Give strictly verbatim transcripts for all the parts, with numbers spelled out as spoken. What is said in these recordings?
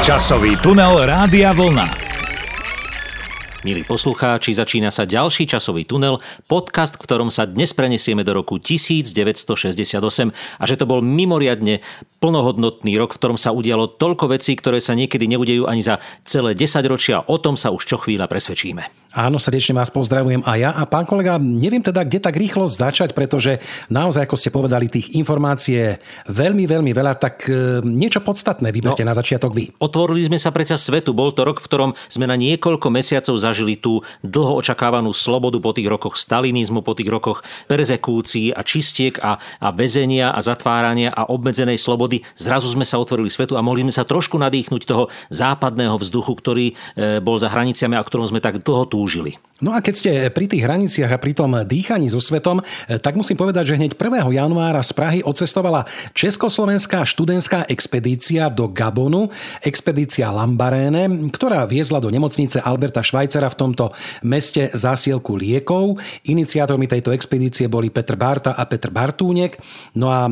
Časový tunel Rádia Vlna. Milí poslucháči, začína sa ďalší Časový tunel, podcast, v ktorom sa dnes prenesieme do roku devätnásťstošesťdesiatosem a že to bol mimoriadne plnohodnotný rok, v ktorom sa udialo toľko vecí, ktoré sa niekedy neudejú ani za celé desaťročia. O tom sa už čo chvíľa presvedčíme. Áno, srdečne vás pozdravujem a ja. A pán kolega, neviem teda, kde tak rýchlo začať, pretože naozaj, ako ste povedali, tých informácií veľmi, veľmi veľa, tak niečo podstatné vyberte no, na začiatok vy. Otvorili sme sa predsa svetu. Bol to rok, v ktorom sme na niekoľko mesiacov za zažili tú dlho očakávanú slobodu po tých rokoch stalinizmu, po tých rokoch perzekúcií a čistiek a, a väzenia a zatvárania a obmedzenej slobody. Zrazu sme sa otvorili svetu a mohli sme sa trošku nadýchnuť toho západného vzduchu, ktorý bol za hraniciami a ktorom sme tak dlho túžili. No a keď ste pri tých hraniciach a pri tom dýchaní so svetom, tak musím povedať, že hneď prvého januára z Prahy odcestovala Československá študentská expedícia do Gabonu, expedícia Lambaréne, ktorá viezla do nemocnice Alberta Švajcera v tomto meste zásielku liekov. Iniciátormi tejto expedície boli Petr Barta a Petr Bartúnek. No a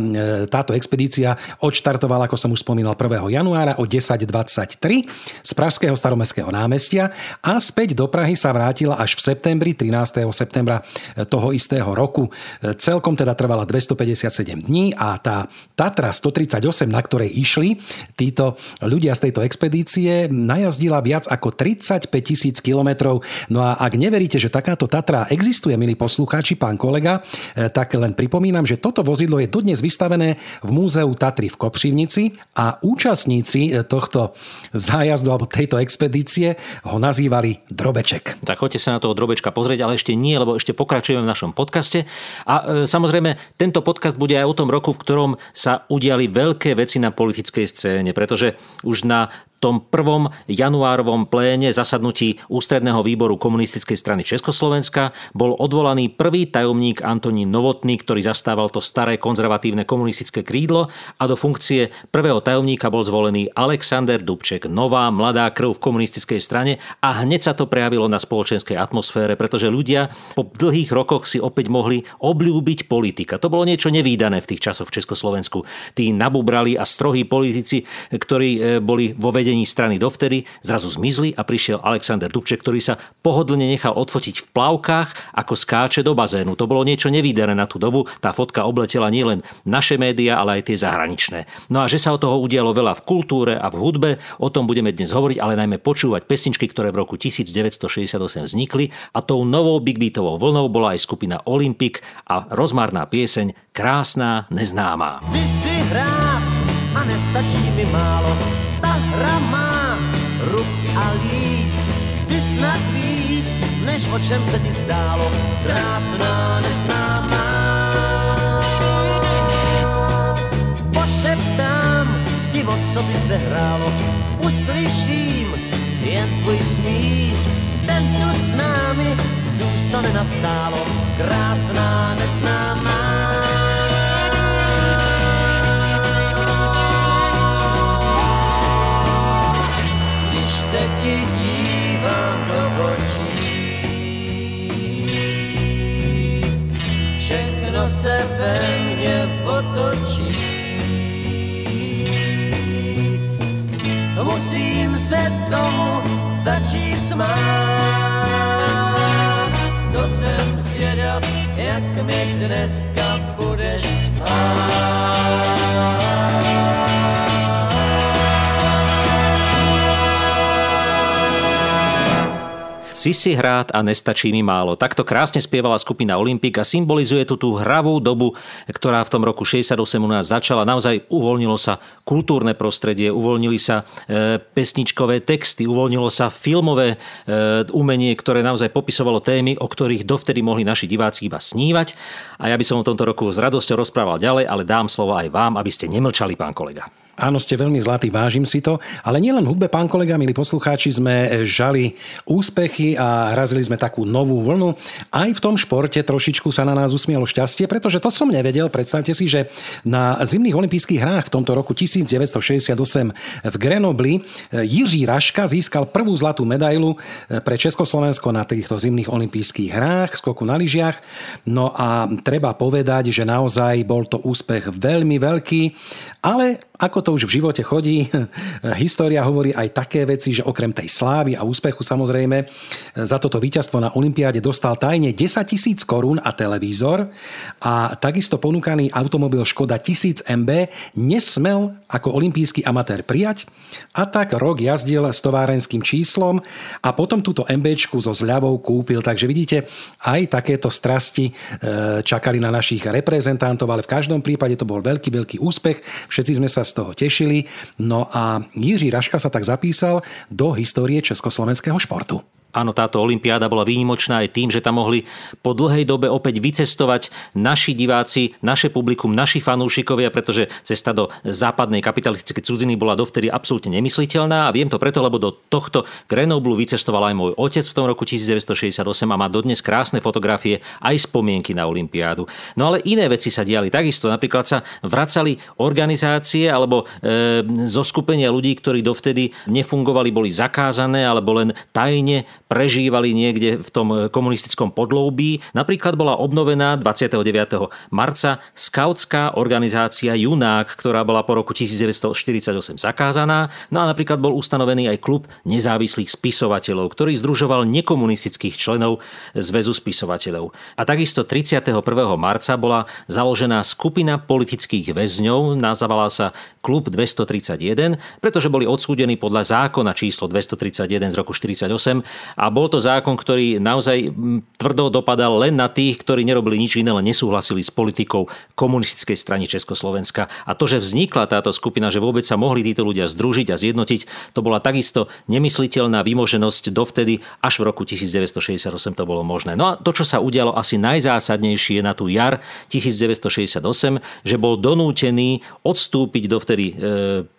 táto expedícia odštartovala, ako som už spomínal, prvého januára o desať dvadsaťtri z pražského staromestského námestia a späť do Prahy sa vrátila až v septembri, trinásteho septembra toho istého roku. Celkom teda trvala dvestopäťdesiatsedem dní a tá Tatra stotridsaťosem, na ktorej išli títo ľudia z tejto expedície, najazdila viac ako tridsaťpäť tisíc kilometrov. No a ak neveríte, že takáto Tatra existuje, milí poslucháči, pán kolega, tak len pripomínam, že toto vozidlo je dodnes vystavené v múzeu Tatry v Kopřivnici a účastníci tohto zájazdu alebo tejto expedície ho nazývali Drobeček. Tak choďte sa na to toho Drobečka pozrieť, ale ešte nie, lebo ešte pokračujeme v našom podcaste. A e, samozrejme, tento podcast bude aj o tom roku, v ktorom sa udiali veľké veci na politickej scéne, pretože už na tom prvom januárovom pléne zasadnutí ústredného výboru Komunistickej strany Československa bol odvolaný prvý tajomník Antonín Novotný, ktorý zastával to staré konzervatívne komunistické krídlo a do funkcie prvého tajomníka bol zvolený Alexander Dubček, nová mladá krv v komunistickej strane a hneď sa to prejavilo na spoločenskej atmosfére, pretože ľudia po dlhých rokoch si opäť mohli obľúbiť politika. To bolo niečo nevídané v tých časoch v Československu. Tí nabubrali a strohí politici, ktorí boli vo vedení strany dovtedy, zrazu zmizli a prišiel Alexander Dubček, ktorý sa pohodlne nechal odfotiť v plavkách, ako skáče do bazénu. To bolo niečo nevídané na tú dobu. Tá fotka obletela nielen naše médiá, ale aj tie zahraničné. No a že sa od toho udialo veľa v kultúre a v hudbe, o tom budeme dnes hovoriť, ale najmä počúvať pesničky, ktoré v roku devätnásťstošesťdesiatosem vznikli, a tou novou big beatovou vlnou bola aj skupina Olympik a rozmarná pieseň Krásná neznámá. Chci si hrát a nestačí mi málo. Ta hra má ruk a líc, chci snad víc, než o čem se ti zdálo, krásná neznámá. Pošeptám ti, o co by se hrálo, uslyším jen tvůj smích, ten tu s námi zůstane nastálo, krásná neznámá. Se ti dívám do očí, všechno se ve mně otočí. Musím se tomu začít smát, to jsem zvědav, jak mi dneska budeš hát. Chci si hrát a nestačí mi málo. Takto krásne spievala skupina Olympik a symbolizuje tu tú hravú dobu, ktorá v tom roku šesťdesiatom ôsmom u nás začala. Naozaj uvoľnilo sa kultúrne prostredie, uvoľnili sa e, pesničkové texty, uvoľnilo sa filmové e, umenie, ktoré naozaj popisovalo témy, o ktorých dovtedy mohli naši diváci iba snívať. A ja by som o tomto roku s radosťou rozprával ďalej, ale dám slovo aj vám, aby ste nemlčali, pán kolega. Áno, ste veľmi zlatý, vážim si to. Ale nielen hudbe, pán kolega, milí poslucháči, sme žali úspechy a razili sme takú novú vlnu. Aj v tom športe trošičku sa na nás usmialo šťastie, pretože to som nevedel. Predstavte si, že na zimných olympijských hrách v tomto roku devätnásťstošesťdesiatosem v Grenobli Jiří Raška získal prvú zlatú medailu pre Československo na týchto zimných olympijských hrách, skoku na lyžiach. No a treba povedať, že naozaj bol to úspech veľmi veľký, ale Ako to už v živote chodí, história hovorí aj také veci, že okrem tej slávy a úspechu samozrejme za toto víťazstvo na olympiáde dostal tajne desaťtisíc korún a televízor a takisto ponúkaný automobil Škoda tisíc em bé nesmel ako olympijský amatér prijať a tak rok jazdil s továrenským číslom a potom túto MBčku so zľavou kúpil. Takže vidíte, aj takéto strasti čakali na našich reprezentantov, ale v každom prípade to bol veľký, veľký úspech. Všetci sme sa z toho tešili. No a Jiří Raška sa tak zapísal do histórie československého športu. Áno, táto olympiáda bola výnimočná aj tým, že tam mohli po dlhej dobe opäť vycestovať naši diváci, naše publikum, naši fanúšikovia, pretože cesta do západnej kapitalistickej cudziny bola dovtedy absolútne nemysliteľná a viem to preto, lebo do tohto Grenoblu vycestoval aj môj otec v tom roku devätnásťstošesťdesiatosem a má dodnes krásne fotografie aj spomienky na olympiádu. No ale iné veci sa diali takisto, napríklad sa vracali organizácie alebo e, zoskupenia ľudí, ktorí dovtedy nefungovali, boli zakázané alebo len tajne prežívali niekde v tom komunistickom podloubí. Napríklad bola obnovená dvadsiateho deviateho marca skautská organizácia Junák, ktorá bola po roku devätnásťstoštyridsaťosem zakázaná. No a napríklad bol ustanovený aj klub nezávislých spisovateľov, ktorý združoval nekomunistických členov Zväzu spisovateľov. A takisto tridsiateho prvého marca bola založená skupina politických väzňov, nazvala sa klub dvestotridsaťjeden, pretože boli odsúdení podľa zákona číslo dvestotridsaťjeden z roku štyridsaťosem. A bol to zákon, ktorý naozaj tvrdo dopadal len na tých, ktorí nerobili nič iné, len nesúhlasili s politikou komunistickej strany Československa. A to, že vznikla táto skupina, že vôbec sa mohli títo ľudia združiť a zjednotiť, to bola takisto nemysliteľná vymoženosť dovtedy, až v roku devätnásťstošesťdesiatosem to bolo možné. No a to, čo sa udialo asi najzásadnejšie na tú jar devätnásťstošesťdesiatosem, že bol donútený odstúpiť dovtedy e,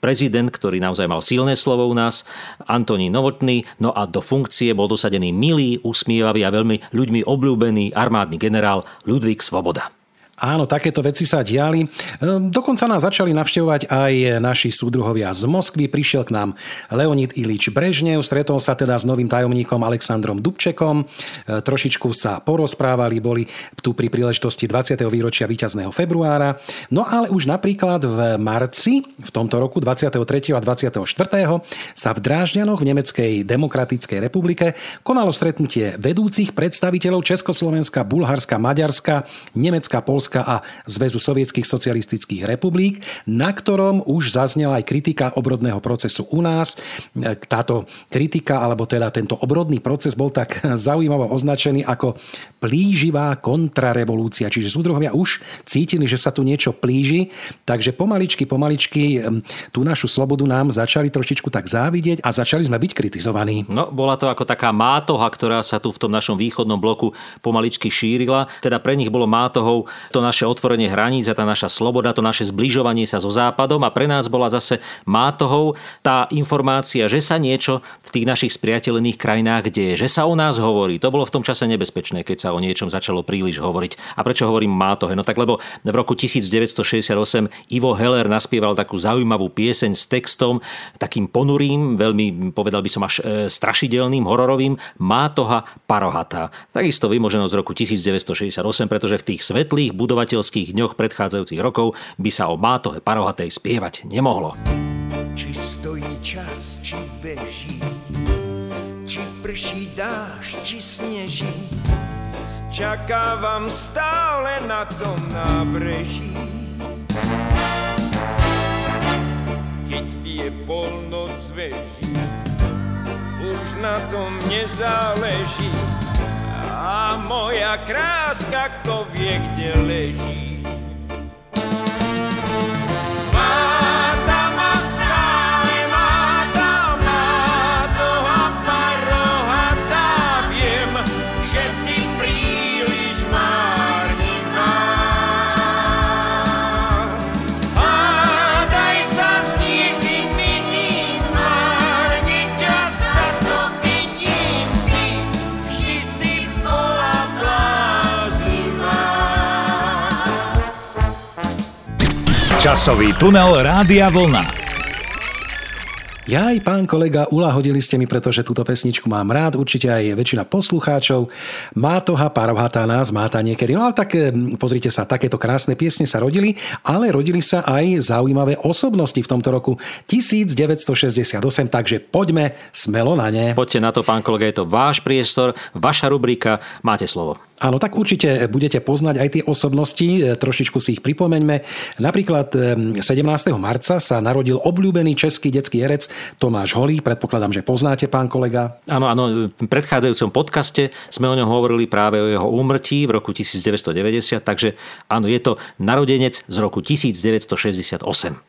prezident, ktorý naozaj mal silné slovo u nás, Antonín Novotný, no a do funkcie bol dosadený milý, usmievavý a veľmi ľuďmi obľúbený armádny generál Ludvík Svoboda. Áno, takéto veci sa diali. Dokonca nás začali navštevovať aj naši súdruhovia z Moskvy. Prišiel k nám Leonid Ilič Brežnev, stretol sa teda s novým tajomníkom Alexandrom Dubčekom. Trošičku sa porozprávali, boli tu pri príležitosti dvadsiateho výročia víťazného februára. No ale už napríklad v marci, v tomto roku dvadsiateho tretieho a dvadsiateho štvrtého sa v Drážďanoch v Nemeckej Demokratickej republike konalo stretnutie vedúcich predstaviteľov Československa, Bulharska, Maďarska, Nemecka, Poľska a Zväzu sovietských socialistických republik, na ktorom už zaznela aj kritika obrodného procesu u nás. Táto kritika, alebo teda tento obrodný proces bol tak zaujímavo označený ako plíživá kontrarevolúcia. Čiže súdruhovia už cítili, že sa tu niečo plíži, takže pomaličky, pomaličky tú našu slobodu nám začali trošičku tak závidieť a začali sme byť kritizovaní. No, bola to ako taká mátoha, ktorá sa tu v tom našom východnom bloku pomaličky šírila. Teda pre nich bolo mátohou to to naše otvorenie hraníc a tá naša sloboda, to naše zbližovanie sa so Západom a pre nás bola zase mátohou tá informácia, že sa niečo v tých našich spriateľených krajinách deje, že sa o nás hovorí. To bolo v tom čase nebezpečné, keď sa o niečom začalo príliš hovoriť. A prečo hovorím mátohe? No tak lebo v roku devätnásťstošesťdesiatosem Ivo Heller naspieval takú zaujímavú pieseň s textom, takým ponurým, veľmi, povedal by som až e, strašidelným, hororovým, Mátoha parohatá. Takisto vymoženo z roku devätnásťstošesťdesiatosem, pretože v tých svetlých budovateľských dňoch predchádzajúcich rokov by sa o mátohe parohatej spievať nemohlo. Či stojí čas, či beží, či prší dáš, či sneží, čakávam stále na tom nábreží. Keď bije polnoc veží, už na tom nezáleží, a moja kráska, kto vie, kde leží. Máta ma stále, máta, mátoha parohatá, viem, že si príliš márnivá. Hádaj sa s niekým iným, márne ťa za to vidím, ty vždy si Časový tunel Rádia Vlna. Jaj, pán kolega, ulahodili ste mi, pretože túto pesničku mám rád, určite aj väčšina poslucháčov. Má toha parvata nás, má tá niekedy. No ale tak pozrite sa, takéto krásne piesne sa rodili, ale rodili sa aj zaujímavé osobnosti v tomto roku devätnásť šesťdesiatosem, takže poďme smelo na ne. Poďte na to, pán kolega, je to váš priestor, vaša rubrika, máte slovo. Áno, tak určite budete poznať aj tie osobnosti, trošičku si ich pripomeňme. Napríklad sedemnásteho marca sa narodil obľúbený český detský herec Tomáš Holý, predpokladám, že poznáte, pán kolega. Áno, áno, v predchádzajúcom podcaste sme o ňom hovorili práve o jeho úmrtí v roku devätnásť deväťdesiat, takže áno, je to narodenec z roku devätnásť šesťdesiatosem.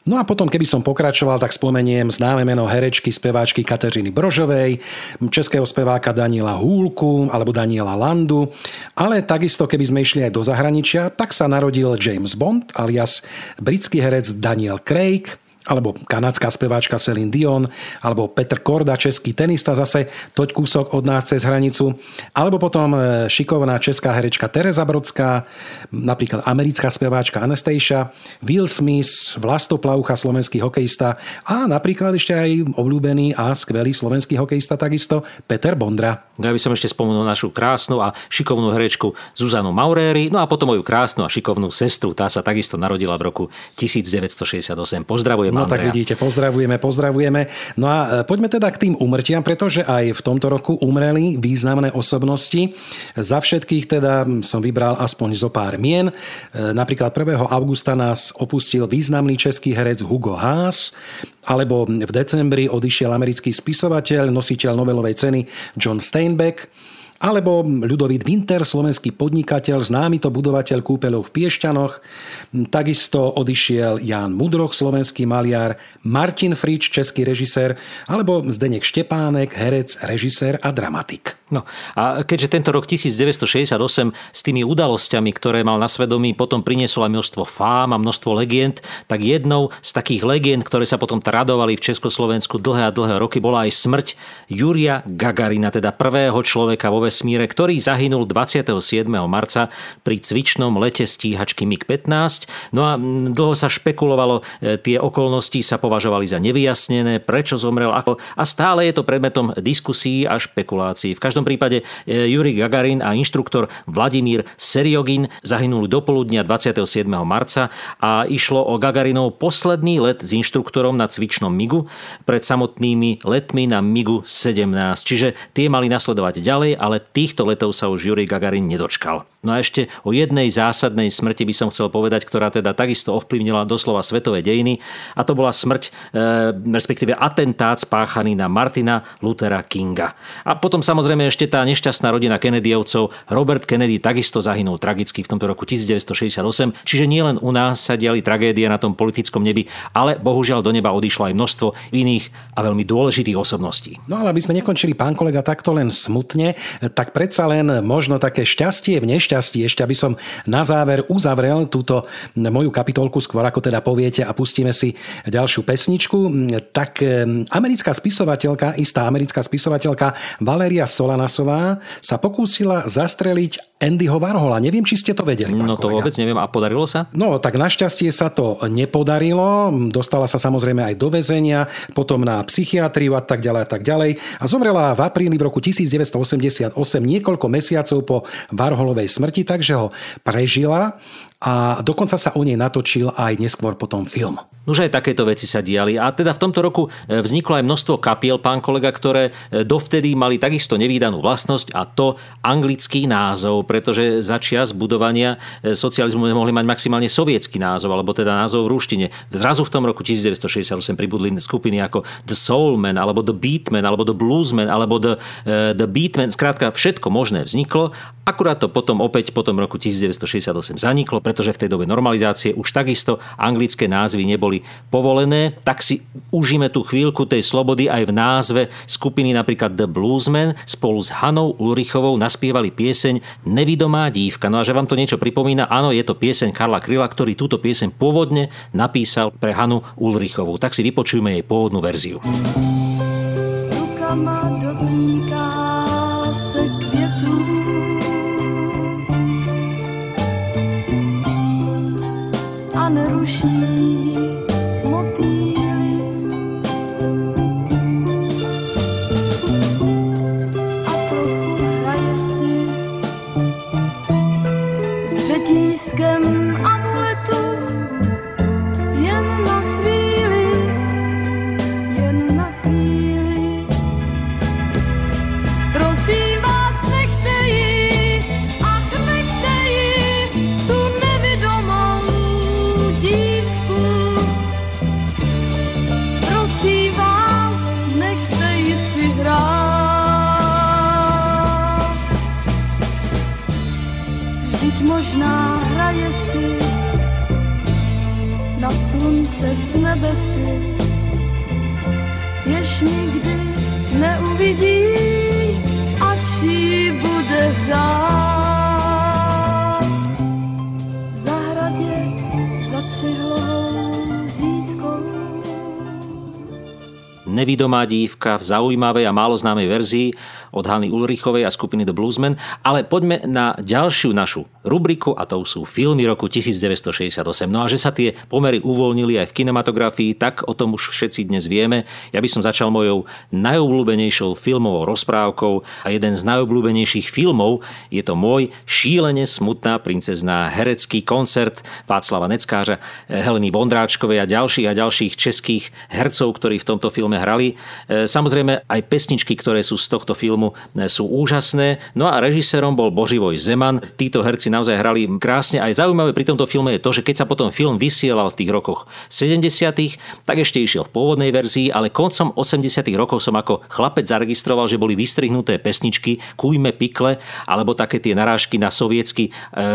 No a potom, keby som pokračoval, tak spomeniem známe meno herečky, speváčky Kateřiny Brožovej, českého speváka Daniela Húlku alebo Daniela Landu. Ale takisto, keby sme išli aj do zahraničia, tak sa narodil James Bond alias britský herec Daniel Craig, alebo kanadská speváčka Céline Dion, alebo Petr Korda, český tenista, zase toť kúsok od nás cez hranicu, alebo potom šikovná česká herečka Tereza Brodská, napríklad americká speváčka Anastasia, Will Smith, Vlastoplaucha, slovenský hokejista a napríklad ešte aj obľúbený a skvelý slovenský hokejista takisto Peter Bondra. Ja by som ešte spomenul našu krásnu a šikovnú herečku Zuzanu Mauréry, no a potom moju krásnu a šikovnú sestru, tá sa takisto narodila v roku devätnásť šesťdesiatosem. Pozdravujem. No Andrea. Tak vidíte, pozdravujeme, pozdravujeme. No a poďme teda k tým úmrtiam, pretože aj v tomto roku umreli významné osobnosti. Za všetkých teda som vybral aspoň zo pár mien. Napríklad prvého augusta nás opustil významný český herec Hugo Haas, alebo v decembri odišiel americký spisovateľ, nositeľ Nobelovej ceny John Steinbeck, alebo Ľudovít Winter, slovenský podnikateľ, známy to budovateľ kúpeľov v Piešťanoch. Takisto odišiel Ján Mudroch, slovenský maliar, Martin Frič, český režisér, alebo Zdeněk Štepánek, herec, režisér a dramatik. No a keďže tento rok devätnásť šesťdesiatosem s tými udalosťami, ktoré mal na svedomí, potom priniesol aj množstvo fám a množstvo legend, tak jednou z takých legend, ktoré sa potom tradovali v Československu dlhé a dlhé roky, bola aj smrť Jurija Gagarina, teda prvého človeka vo smíre, ktorý zahynul dvadsiateho siedmeho marca pri cvičnom lete stíhačky mig pätnásť. No a dlho sa špekulovalo, tie okolnosti sa považovali za nevyjasnené, prečo zomrel, ako, a stále je to predmetom diskusí a špekulácií. V každom prípade Jurij Gagarin a inštruktor Vladimír Seriogin zahynuli dopoludnia dvadsiateho siedmeho marca a išlo o Gagarinov posledný let s inštruktorom na cvičnom migu pred samotnými letmi na mig sedemnásť. Čiže tie mali nasledovať ďalej, ale týchto letov sa už Jurij Gagarin nedočkal. No a ešte o jednej zásadnej smrti by som chcel povedať, ktorá teda takisto ovplyvnila doslova svetové dejiny, a to bola smrť, e, respektíve atentát spáchaný na Martina Luthera Kinga. A potom samozrejme ešte tá nešťastná rodina Kennedyovcov. Robert Kennedy takisto zahynul tragicky v tomto roku devätnásť šesťdesiatosem, čiže nielen u nás sa diali tragédie na tom politickom nebi, ale bohužiaľ do neba odišlo aj množstvo iných a veľmi dôležitých osobností. No ale aby sme nekončili, pán kolega, takto len smutne, tak predsa len možno také šťastie v nešťastí. Ešte aby som na záver uzavrel túto moju kapitolku, skôr ako teda poviete a pustíme si ďalšiu pesničku, tak americká spisovateľka, istá americká spisovateľka Valéria Solanasová sa pokúsila zastreliť Andyho Warhola. Neviem, či ste to vedeli. No to vôbec neviem. A podarilo sa? No tak našťastie sa to nepodarilo. Dostala sa samozrejme aj do väzenia, potom na psychiatriu a tak ďalej a tak ďalej. A zomrela v apríli v roku devätnásť osemdesiatosem, niekoľko mesiacov po Warholovej smrti, takže ho prežila a dokonca sa o nej natočil aj neskôr potom film. Už aj takéto veci sa diali. A teda v tomto roku vzniklo aj množstvo kapiel, pán kolega, ktoré dovtedy mali takisto nevídanú vlastnosť, a to anglický názov, pretože za čias budovania socializmu mohli mať maximálne sovietský názov, alebo teda názov v ruštine. Zrazu v tom roku devätnásť šesťdesiatosem pribudli skupiny ako The Soulmen, alebo The Beatmen, alebo The Bluesmen, alebo The, The Beatmen. Skrátka, všetko možné vzniklo. Akurát to potom opäť po tom roku devätnásť šesťdesiatosem zaniklo, pretože v tej dobe normalizácie už takisto anglické názvy neboli povolené, tak si užíme tú chvíľku tej slobody aj v názve skupiny. Napríklad The Bluesmen spolu s Hanou Ulrichovou naspievali pieseň Nevidomá dívka. No a že vám to niečo pripomína, áno, je to pieseň Karla Kryla, ktorý túto pieseň pôvodne napísal pre Hanu Ulrichovú. Tak si vypočujme jej pôvodnú verziu. Rukama dotýka se květů, neruší motýly. možná hraje si na slunce s nebesy, jež nikdy neuvidí, ač jí bude hrát. V zahradě za cihlovou zítkou. Nevidomá dívka v zaujímavej a málo známej verzii od Hany Ulrichovej a skupiny The Bluesmen, ale poďme na ďalšiu našu rubriku a to sú filmy roku devätnásť šesťdesiatosem. No a že sa tie pomery uvoľnili aj v kinematografii, tak o tom už všetci dnes vieme. Ja by som začal mojou najobľúbenejšou filmovou rozprávkou a jeden z najobľúbenejších filmov je to môj Šílene smutná princezná, herecký koncert Václava Neckářa, Heleny Vondráčkovej a ďalších a ďalších českých hercov, ktorí v tomto filme hrali. Samozrejme aj pesničky, ktoré sú z tohto filmu sú úžasné. No a režisérom bol Boživoj Zeman. Títo herci naozaj hrali krásne. Aj zaujímavé pri tomto filme je to, že keď sa potom film vysielal v tých rokoch sedemdesiatych, tak ešte išiel v pôvodnej verzii, ale koncom osemdesiatych rokov som ako chlapec zaregistroval, že boli vystrihnuté pesničky Kujme pikle, alebo také tie narážky na sovietsky, e,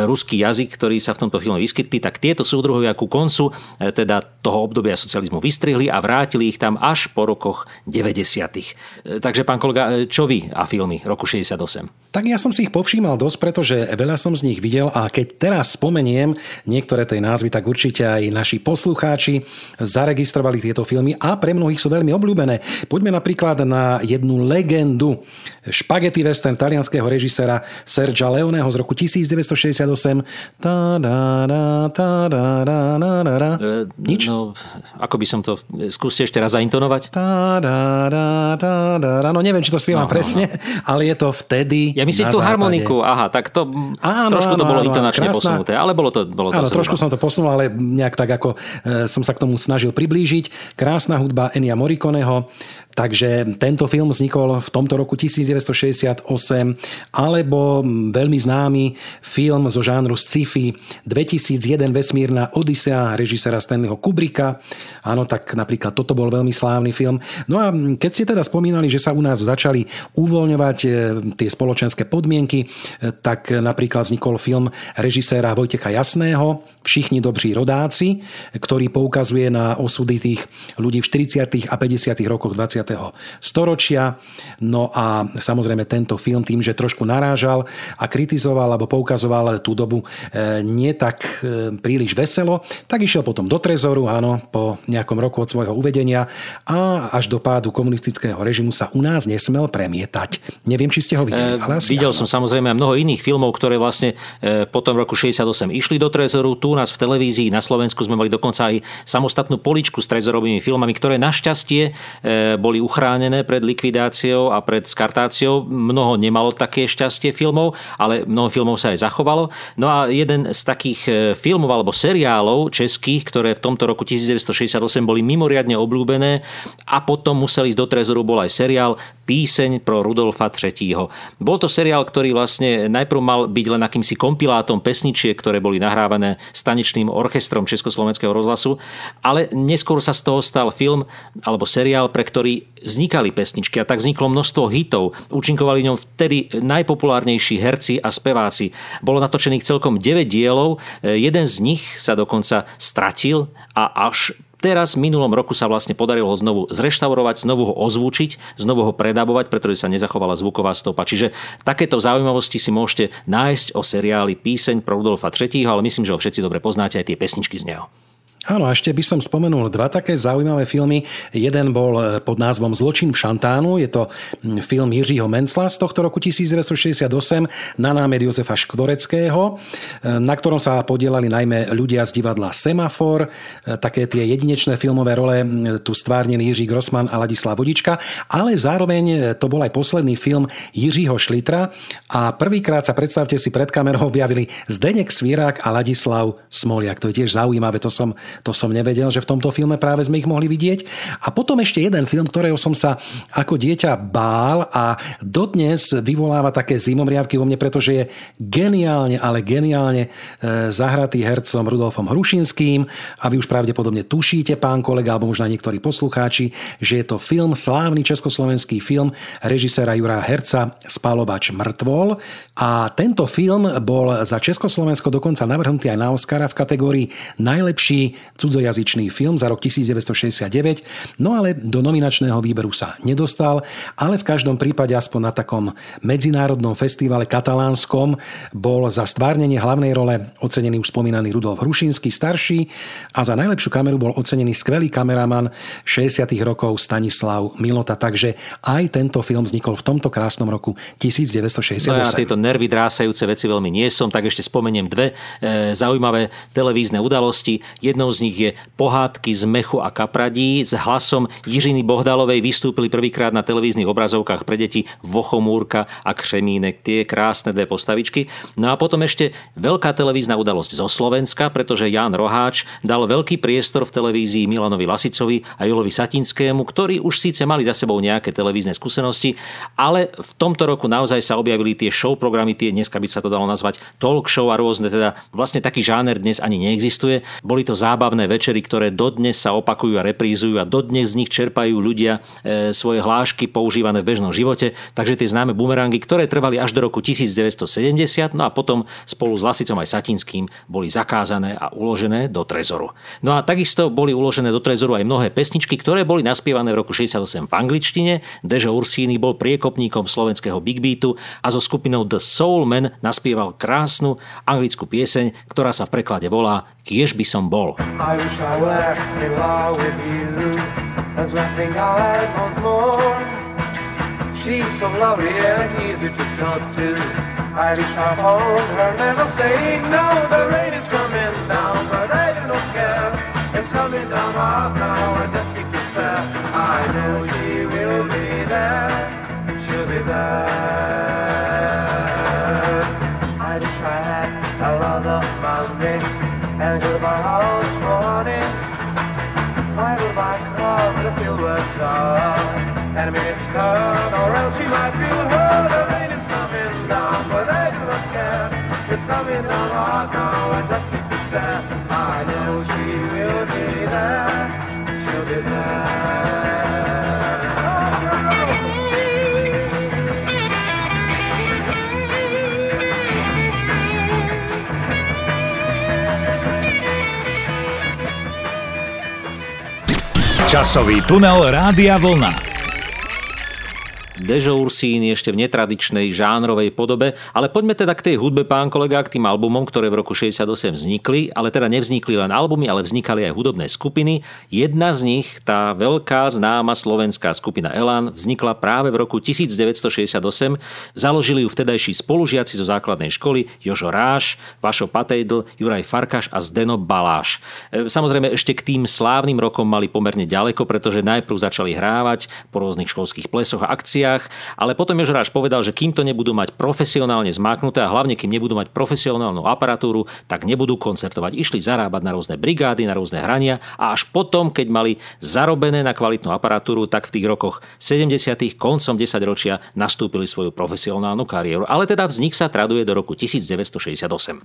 ruský jazyk, ktorý sa v tomto filme vyskytli, tak tieto súdruhovia ku koncu, e, teda toho obdobia socializmu vystrihli a vrátili ich tam až po rokoch deväťdesiatych. E, takže pán kolega, čo vy a filmy roku šesťdesiatosem? Tak ja som si ich povšímal dosť, pretože veľa som z nich videl a keď teraz spomeniem niektoré tej názvy, tak určite aj naši poslucháči zaregistrovali tieto filmy a pre mnohých sú veľmi obľúbené. Poďme napríklad na jednu legendu. Špagety western talianského režiséra Sergia Leoneho z roku devätnásť šesťdesiatosem. Tá, dá, dá, tá, dá, dá, dá, dá. E, Nič? No, ako by som to... Skúste ešte raz zaintonovať. Tá, dá, dá, tá, dá. No neviem, či to spievam no, presne. No, no. Ale je to vtedy... Ja myslím tú západe. Harmoniku, aha, tak to áno, trošku áno, to bolo áno, intonačne krásna, posunuté, ale bolo to... Bolo to áno, zhruba. Trošku som to posunul, ale nejak tak ako e, som sa k tomu snažil priblížiť. Krásna hudba Enia Morikoneho, takže tento film vznikol v tomto roku devätnásť šesťdesiatosem, alebo veľmi známy film zo žánru sci-fi dvetisícjeden Vesmírna Odysea režisera Stanleyho Kubricka. Áno, tak napríklad toto bol veľmi slávny film. No a keď ste teda spomínali, že sa u nás začali úvodniť uvoľňovať tie spoločenské podmienky, tak napríklad vznikol film režiséra Vojtecha Jasného Všichni dobrí rodáci, ktorý poukazuje na osudy tých ľudí v štyridsiatych a päťdesiatych rokoch dvadsiateho storočia. No a samozrejme tento film tým, že trošku narážal a kritizoval alebo poukazoval tú dobu nie tak príliš veselo, tak išiel potom do trezoru, áno, po nejakom roku od svojho uvedenia a až do pádu komunistického režimu sa u nás nesmel premietať. Neviem, či ste ho videli. Ale asi videl áno. Som samozrejme mnoho iných filmov, ktoré vlastne po tom roku šesťdesiatosem išli do trezoru. Tu nás v televízii na Slovensku sme mali dokonca aj samostatnú poličku s trezorovými filmami, ktoré našťastie boli uchránené pred likvidáciou a pred skartáciou. Mnoho nemalo také šťastie filmov, ale mnoho filmov sa aj zachovalo. No a jeden z takých filmov alebo seriálov českých, ktoré v tomto roku devätnásť šesťdesiatosem boli mimoriadne obľúbené a potom museli ísť do trezoru, bol aj seriál Píseň pro Rudolfa tretieho. Bol to seriál, ktorý vlastne najprv mal byť len akýmsi kompilátom pesničiek, ktoré boli nahrávané s tanečným orchestrom Československého rozhlasu, ale neskôr sa z toho stal film alebo seriál, pre ktorý vznikali pesničky a tak vzniklo množstvo hitov. Účinkovali v ňom vtedy najpopulárnejší herci a speváci. Bolo natočených celkom deväť dielov, jeden z nich sa dokonca stratil a až teraz, v minulom roku sa vlastne podarilo ho znovu zreštaurovať, znovu ho ozvučiť, znovu ho predabovať, pretože sa nezachovala zvuková stopa. Čiže takéto zaujímavosti si môžete nájsť o seriáli Píseň pro Rudolfa tretieho, ale myslím, že ho všetci dobre poznáte aj tie pesničky z neho. Áno, ešte by som spomenul dva také zaujímavé filmy. Jeden bol pod názvom Zločin v Šantánu. Je to film Jiřího Mencla z tohto roku devätnásť šesťdesiatosem na námed Jozefa Škvoreckého, na ktorom sa podielali najmä ľudia z divadla Semafor. Také tie jedinečné filmové role tu stvárnili Jiří Grossman a Ladislav Vodička, ale zároveň to bol aj posledný film Jiřího Šlitra a prvýkrát sa, predstavte si, pred kamerou objavili Zdeněk Svírák a Ladislav Smoliak. To je tiež zaujímavé, to som To som nevedel, že v tomto filme práve sme ich mohli vidieť. A potom ešte jeden film, ktorého som sa ako dieťa bál a dodnes vyvoláva také zimomriavky vo mne, pretože je geniálne, ale geniálne zahratý hercom Rudolfom Hrušinským a vy už pravdepodobne tušíte, pán kolega, alebo možno niektorí poslucháči, že je to film, slávny československý film režiséra Juraja Herca Spálovač mŕtvol. A tento film bol za Československo dokonca navrhnutý aj na Oscara v kategórii najlepší cudzojazyčný film za rok devätnásťstošesťdesiatdeväť, no ale do nominačného výberu sa nedostal, ale v každom prípade aspoň na takom medzinárodnom festivale katalánskom bol za stvárnenie hlavnej role ocenený už spomínaný Rudolf Hrušinský starší a za najlepšiu kameru bol ocenený skvelý kameraman šesťdesiatych rokov Stanislav Milota, takže aj tento film vznikol v tomto krásnom roku devätnásťstošesťdesiatosem. No ja na tieto nervy drásajúce veci veľmi nie som, tak ešte spomeniem dve e, zaujímavé televízne udalosti. Jednou z nich je Pohádky z mechu a kapradí. S hlasom Jiřiny Bohdalovej vystúpili prvýkrát na televíznych obrazovkách pre deti Vochomúrka a Křemínek. Tie krásne dve postavičky. No a potom ešte veľká televízna udalosť zo Slovenska, pretože Ján Roháč dal veľký priestor v televízii Milanovi Lasicovi a Julovi Satinskému, ktorí už síce mali za sebou nejaké televízne skúsenosti, ale v tomto roku naozaj sa objavili tie show programy, tie dneska by sa to dalo nazvať talk show a rôzne, teda vlastne taký žáner dnes ani neexistuje. Boli to zábavné večery, ktoré dodnes sa opakujú a reprízujú a dodnes z nich čerpajú ľudia e, svoje hlášky používané v bežnom živote. Takže tie známe bumerangy, ktoré trvali až do roku devätnásťstosedemdesiat, no a potom spolu s Lasicom aj Satinským boli zakázané a uložené do trezoru. No a takisto boli uložené do trezoru aj mnohé pesničky, ktoré boli naspievané v roku šesťdesiatom ôsmom v angličtine. Dežo Ursíny bol priekopníkom slovenského big beatu a so skupinou The Soul Men naspieval krásnu anglickú pieseň, ktorá sa v preklade volá Kiež by som bol. I wish I were in love with you. That's one thing I was more. She's so lovely and easy to talk to. I wish I hold her, never say no. The rain is coming down, but I do not care. It's coming down hard now, I just keep to stare. I know she will be there. She'll be there. And go to my house for money. I will buy a car with a silver star and a miniskirt, or else she might feel hurt. The rain is coming down, but I do not care. It's coming down hard now, and just keep it there. I know she will be there. She'll be there. Časový tunel Rádia Vlna. Dežo Ursín ešte v netradičnej žánrovej podobe, ale poďme teda k tej hudbe, pán kolega, k tým albumom, ktoré v roku šesťdesiatom ôsmom vznikli, ale teda nevznikli len albumy, ale vznikali aj hudobné skupiny. Jedna z nich, tá veľká známa slovenská skupina Elan, vznikla práve v roku devätnásťstošesťdesiatosem. Založili ju vtedajší spolužiaci zo základnej školy Jožo Ráš, Vašo Patejdl, Juraj Farkaš a Zdeno Baláš. Samozrejme ešte k tým slávnym rokom mali pomerne ďaleko, pretože najprv začali hrávať po rôznych školských plesoch a akciách, ale potom Jožo Ráš povedal, že kým to nebudú mať profesionálne zmáknuté a hlavne kým nebudú mať profesionálnu aparatúru, tak nebudú koncertovať. Išli zarábať na rôzne brigády, na rôzne hrania a až potom, keď mali zarobené na kvalitnú aparatúru, tak v tých rokoch sedemdesiatych koncom desaťročia nastúpili svoju profesionálnu kariéru. Ale teda vznik sa traduje do roku devätnásťstošesťdesiatosem.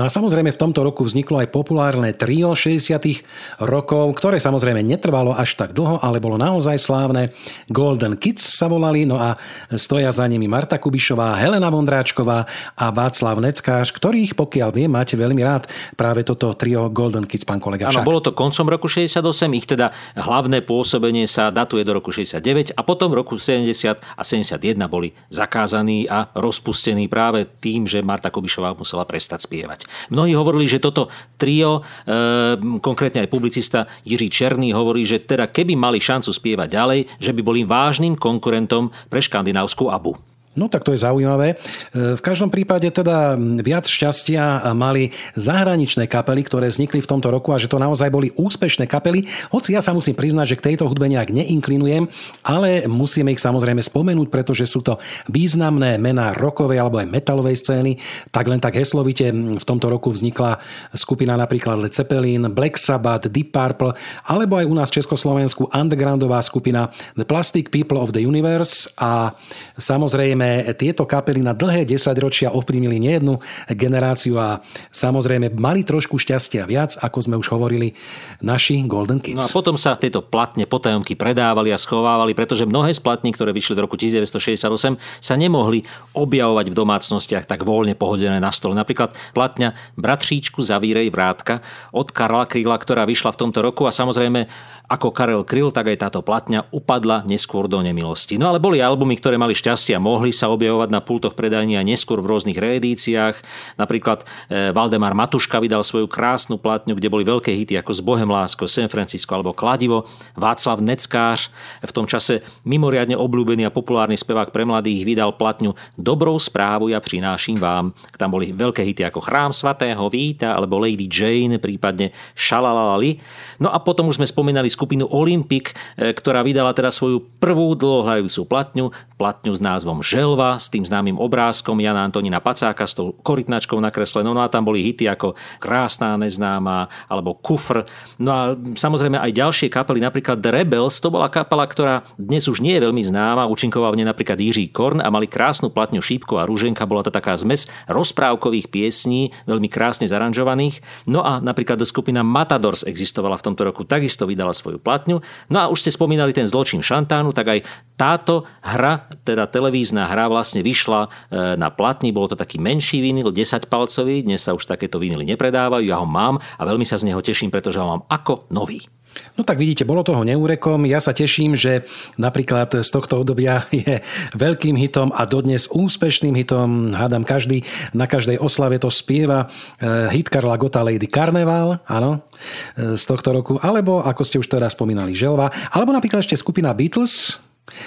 No a samozrejme v tomto roku vzniklo aj populárne trio šesťdesiatych rokov, ktoré samozrejme netrvalo až tak dlho, ale bolo naozaj slávne. Golden Kids sa volali. No a stoja za nimi Marta Kubišová, Helena Vondráčková a Václav Neckáš, ktorých, pokiaľ viem, máte veľmi rád, práve toto trio Golden Kids, pán kolega. Áno, bolo to koncom roku šesťdesiatosem, ich teda hlavné pôsobenie sa datuje do roku šesťdesiatdeväť a potom roku sedemdesiat a sedemdesiatjeden boli zakázaní a rozpustení práve tým, že Marta Kubišová musela prestať spievať. Mnohí hovorili, že toto trio, e, konkrétne aj publicista Jiří Černý hovorí, že teda keby mali šancu spievať ďalej, že by boli vážnym konkurentom pre škandinávskú ABBU. No tak to je zaujímavé. V každom prípade teda viac šťastia mali zahraničné kapely, ktoré vznikli v tomto roku a že to naozaj boli úspešné kapely. Hoci ja sa musím priznať, že k tejto hudbe nejak neinklinujem, ale musíme ich samozrejme spomenúť, pretože sú to významné mená rockovej alebo aj metalovej scény. Tak len tak heslovite v tomto roku vznikla skupina napríklad Led Zeppelin, Black Sabbath, Deep Purple, alebo aj u nás v Československu undergroundová skupina The Plastic People of the Universe a samozrejme tieto kapely na dlhé desaťročia ovplyvnili nejednu generáciu a samozrejme mali trošku šťastia viac, ako sme už hovorili naši Golden Kids. No a potom sa tieto platne potajomky predávali a schovávali, pretože mnohé z platní, ktoré vyšli v roku devätnásťstošesťdesiatosem, sa nemohli objavovať v domácnostiach tak voľne pohodené na stole. Napríklad platňa Bratříčku zavírej vrátka od Karla Kryla, ktorá vyšla v tomto roku a samozrejme ako Karel Kryl, tak aj táto platňa upadla neskôr do nemilosti. No ale boli albumy, ktoré mali šťastie a mohli sa objavovať na pultoch predajní a neskôr v rôznych reedíciách. Napríklad eh, Valdemar Matuška vydal svoju krásnu platňu, kde boli veľké hity ako Z Bohem lásko, San Francisco alebo Kladivo. Václav Neckář, v tom čase mimoriadne obľúbený a populárny spevák pre mladých, vydal platňu Dobrou správu ja prináším vám. Tam boli veľké hity ako Chrám svatého Víta alebo Lady Jane, prípadne Šalalali. No a potom už sme spomínali skupinu Olympik, eh, ktorá vydala teda svoju prvú dlhohrajúcu platňu, platňu s názvom Žel Elva, s tým známym obrázkom Jana Antonína Pacáka s tou korytnačkou nakreslenou. No a tam boli hity ako Krásná neznáma alebo Kufr. No a samozrejme aj ďalšie kapely, napríklad The Rebels, to bola kapela, ktorá dnes už nie je veľmi známa. Účinkoval v nej napríklad Jiří Korn a mali krásnu platňu Šípko a Ruženka. Bola to taká zmes rozprávkových piesní, veľmi krásne zaranžovaných. No a napríklad skupina Matadors existovala v tomto roku, takisto vydala svoju platňu. No a už ste spomínali ten Zločin šantánu, tak aj táto hra, teda televízna hra vlastne vyšla na platni, bolo to taký menší vinyl, desaťpalcový, dnes sa už takéto vinyly nepredávajú, ja ho mám a veľmi sa z neho teším, pretože ho mám ako nový. No tak vidíte, bolo toho neúrekom. Ja sa teším, že napríklad z tohto obdobia je veľkým hitom a dodnes úspešným hitom. Hádam každý, na každej oslave to spieva hit Karla Gotta Lady Karneval, áno, z tohto roku. Alebo, ako ste už teraz spomínali, Želva. Alebo napríklad ešte skupina Beatles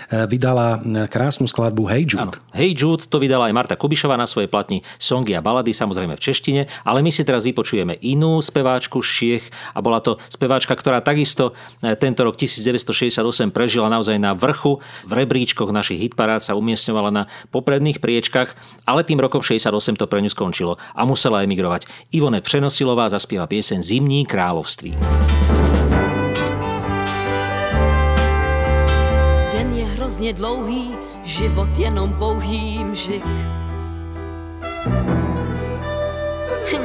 vydala krásnu skladbu Hey Jude. Áno. Hey Jude, to vydala aj Marta Kubišová na svojej platni Songy a balady, samozrejme v češtine, ale my si teraz vypočujeme inú speváčku z Čiech a bola to speváčka, ktorá takisto tento rok devätnásťstošesťdesiatosem prežila naozaj na vrchu, v rebríčkoch našich hitparád sa umiestňovala na popredných priečkach, ale tým rokom šesťdesiatosem to pre ňu skončilo a musela emigrovať. Ivone Přenosilová zaspieva pieseň Zimní kráľovství. Hrozně dlouhý, život jenom pouhý mžik.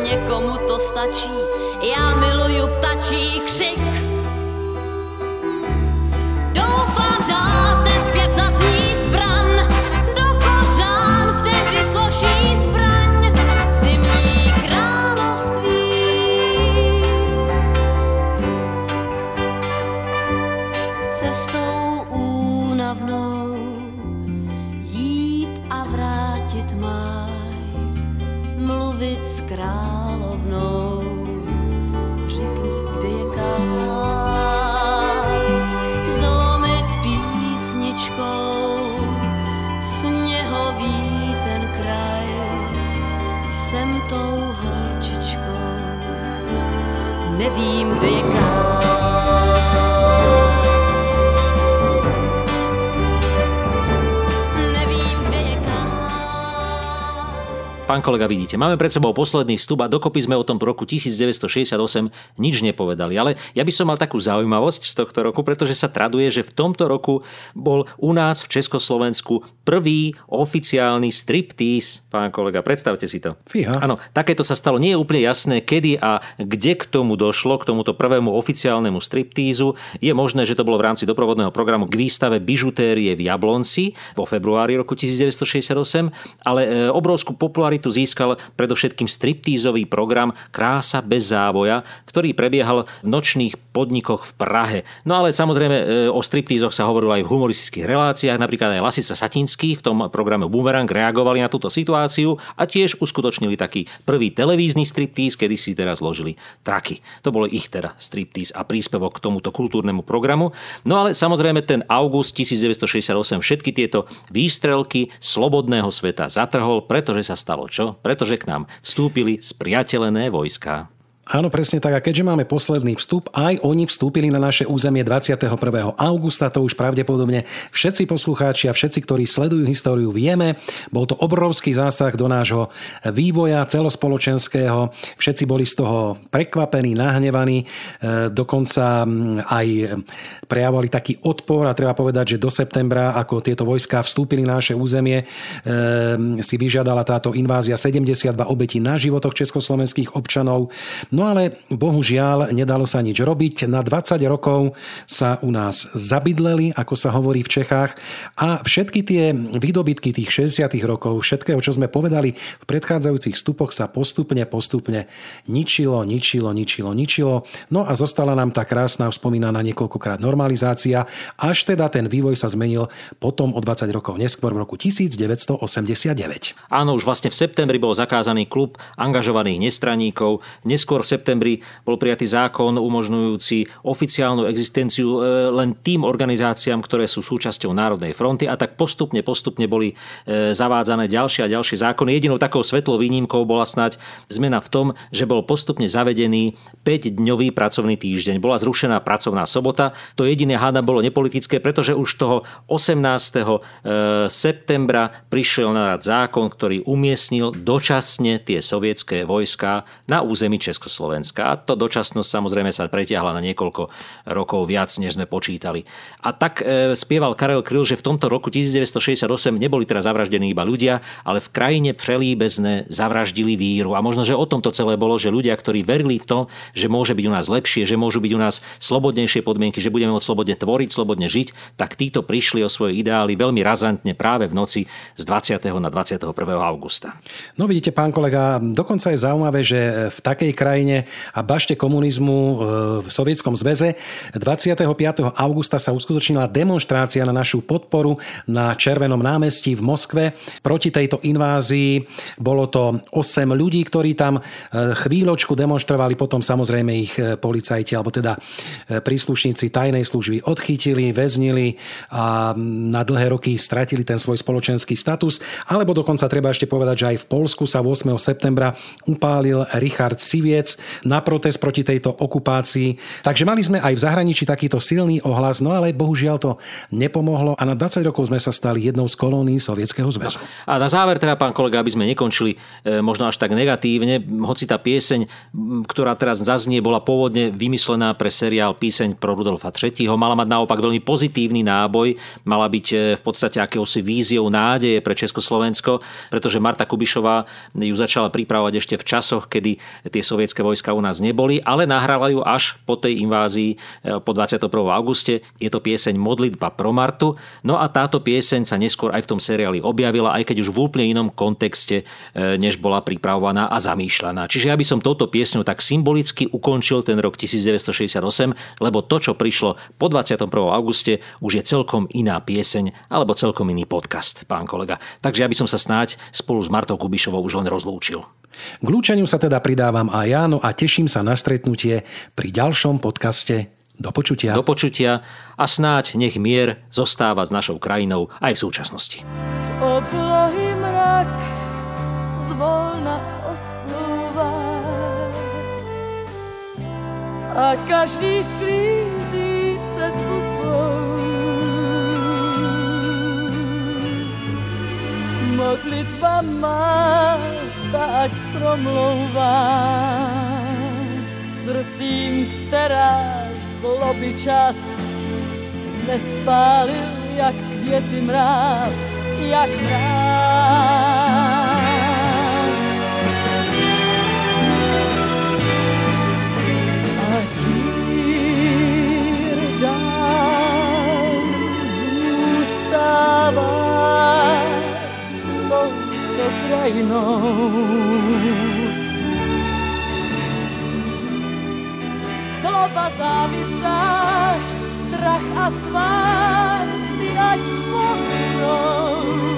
Někomu to stačí, já miluju ptačí křik. Doufám dál, ten zpěv zazní zbran, do kořán vtedy složí zbraň. Zimní království. Cestou únavnou máj, mluvit s královnou, řekni, kde je káj, zlomit písničkou sněhový ten kraj, jsem tou holčičkou, nevím, kde je káj. Pán kolega, vidíte, máme pred sebou posledný vstup a dokopy sme o tom roku devätnásťstošesťdesiatosem nič nepovedali. Ale ja by som mal takú zaujímavosť z tohto roku, pretože sa traduje, že v tomto roku bol u nás v Československu prvý oficiálny striptease. Pán kolega, predstavte si to. Fíha. Áno, takéto sa stalo. Nie je úplne jasné, kedy a kde k tomu došlo, k tomuto prvému oficiálnemu striptízu. Je možné, že to bolo v rámci doprovodného programu k výstave bižutérie v Jablonci vo februári roku devätnásťstošesťdesiatosem, ale obrovskú popularitu tu získal predovšetkým striptízový program Krása bez závoja, ktorý prebiehal v nočných podnikoch v Prahe. No ale samozrejme o striptízoch sa hovorilo aj v humoristických reláciách, napríklad aj Lasica Satinská Čínsky v tom programe Boomerang reagovali na túto situáciu a tiež uskutočnili taký prvý televízny striptíz, kedy si teda zložili traky. To bolo ich teda striptíz a príspevok k tomuto kultúrnemu programu. No ale samozrejme ten august devätnásť šesťdesiatosem všetky tieto výstrelky slobodného sveta zatrhol, pretože sa stalo čo? Pretože k nám vstúpili spriateľené vojská. Áno, presne tak. A keďže máme posledný vstup, aj oni vstúpili na naše územie dvadsiateho prvého augusta. To už pravdepodobne všetci poslucháči a všetci, ktorí sledujú históriu, vieme. Bol to obrovský zásah do nášho vývoja celospoločenského. Všetci boli z toho prekvapení, nahnevaní. Dokonca aj prejavovali taký odpor a treba povedať, že do septembra, ako tieto vojská vstúpili na naše územie, si vyžiadala táto invázia sedemdesiatdva obetí na životoch československých občanov. No ale bohužiaľ nedalo sa nič robiť. Na dvadsať rokov sa u nás zabydleli, ako sa hovorí v Čechách. A všetky tie výdobytky tých šesťdesiatych rokov, všetkého, čo sme povedali v predchádzajúcich vstupoch, sa postupne, postupne ničilo, ničilo, ničilo, ničilo. No a zostala nám tá krásna, spomínaná niekoľkokrát normalizácia, až teda ten vývoj sa zmenil potom o dvadsať rokov neskôr v roku devätnásť osemdesiatdeväť. Áno, už vlastne v septembri bol zakázaný klub angažovaných nestraníkov. Neskôr v septembri bol prijatý zákon umožňujúci oficiálnu existenciu len tým organizáciám, ktoré sú súčasťou Národnej fronty, a tak postupne, postupne boli zavádzané ďalšie a ďalšie zákony. Jedinou takou svetlou výnimkou bola snáď zmena v tom, že bol postupne zavedený päťdňový pracovný týždeň. Bola zrušená pracovná sobota. To jediné hádam bolo nepolitické, pretože už toho osemnásteho septembra prišiel na rad zákon, ktorý umiestnil dočasne tie sovietské vojská na území Československa. A to dočasnosť samozrejme sa pretiahla na niekoľko rokov viac, než sme počítali. A tak e, spieval Karel Kryl, že v tomto roku devätnásť šesťdesiatosem neboli teraz zavraždení iba ľudia, ale v krajine prelíbezne zavraždili víru. A možno, že o tomto celé bolo, že ľudia, ktorí verili v to, že môže byť u nás lepšie, že môžu byť u nás slobodnejšie podmienky, že budeme môcť slobodne tvoriť, slobodne žiť, tak títo prišli o svoje ideály veľmi razantne práve v noci z dvadsiateho na dvadsiateho prvého augusta. No vidíte, pán kolega, dokonca je zaujímavé, že v takej krajine a bašte komunizmu v Sovietskom zväze dvadsiateho piateho augusta sa uskutočnila demonštrácia na našu podporu na Červenom námestí v Moskve proti tejto invázii. Bolo to osem ľudí, ktorí tam chvíľočku demonštrovali, potom samozrejme ich policajti, alebo teda príslušníci tajnej služby odchytili, väznili a na dlhé roky stratili ten svoj spoločenský status. Alebo dokonca treba ešte povedať, že aj v Poľsku sa ôsmeho septembra upálil Richard Siviec na protest proti tejto okupácii. Takže mali sme aj v zahraničí takýto silný ohlas, no ale bohužiaľ to nepomohlo a na dvadsať rokov sme sa stali jednou z kolónií Sovietskeho zväzu. A na záver teda, pán kolega, aby sme nekončili e, možno až tak negatívne, hoci tá pieseň, ktorá teraz zaznie, bola pôvodne vymyslená pre seriál Píseň pro Rudolfa tretieho, mala mať naopak veľmi pozitívny náboj, mala byť e, v podstate akéhosi víziou nádeje pre Československo, pretože Marta Kubišová ju začala pripravovať ešte v časoch, kedy tie sovietské vojska u nás neboli, ale nahrala ju až po tej invázii po dvadsiatom prvom auguste. Je to pieseň Modlitba pro Martu. No a táto pieseň sa neskôr aj v tom seriáli objavila, aj keď už v úplne inom kontexte, než bola pripravovaná a zamýšľaná. Čiže ja by som touto piesňou tak symbolicky ukončil ten rok devätnásť šesťdesiatosem, lebo to, čo prišlo po dvadsiatom prvom auguste, už je celkom iná pieseň alebo celkom iný podcast, pán kolega. Takže ja by som sa snáď spolu s Martou Kubišovou už len rozlúčil. K lúčeniu sa teda pridávam aj ja, no a teším sa na stretnutie pri ďalšom podcaste. Do počutia. Do počutia a snáď nech mier zostáva s našou krajinou aj v súčasnosti. Z oblohy mrak zvolna odplúva a každý sklízí se tmu svou. Modlitba má ať promlouvá srdcím, která zloby čas nespálil, jak květy mráz, jak mráz. A dír dál zůstává s touto krajinou. Slova závisť, strach a svár, ty ať pominou.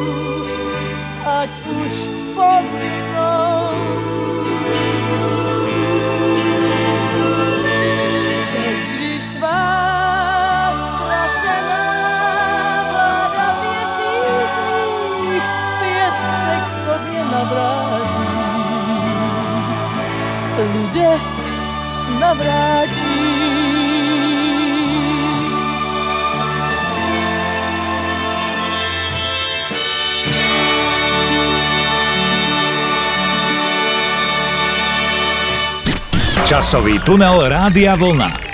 Časový tunel Rádia Vlna.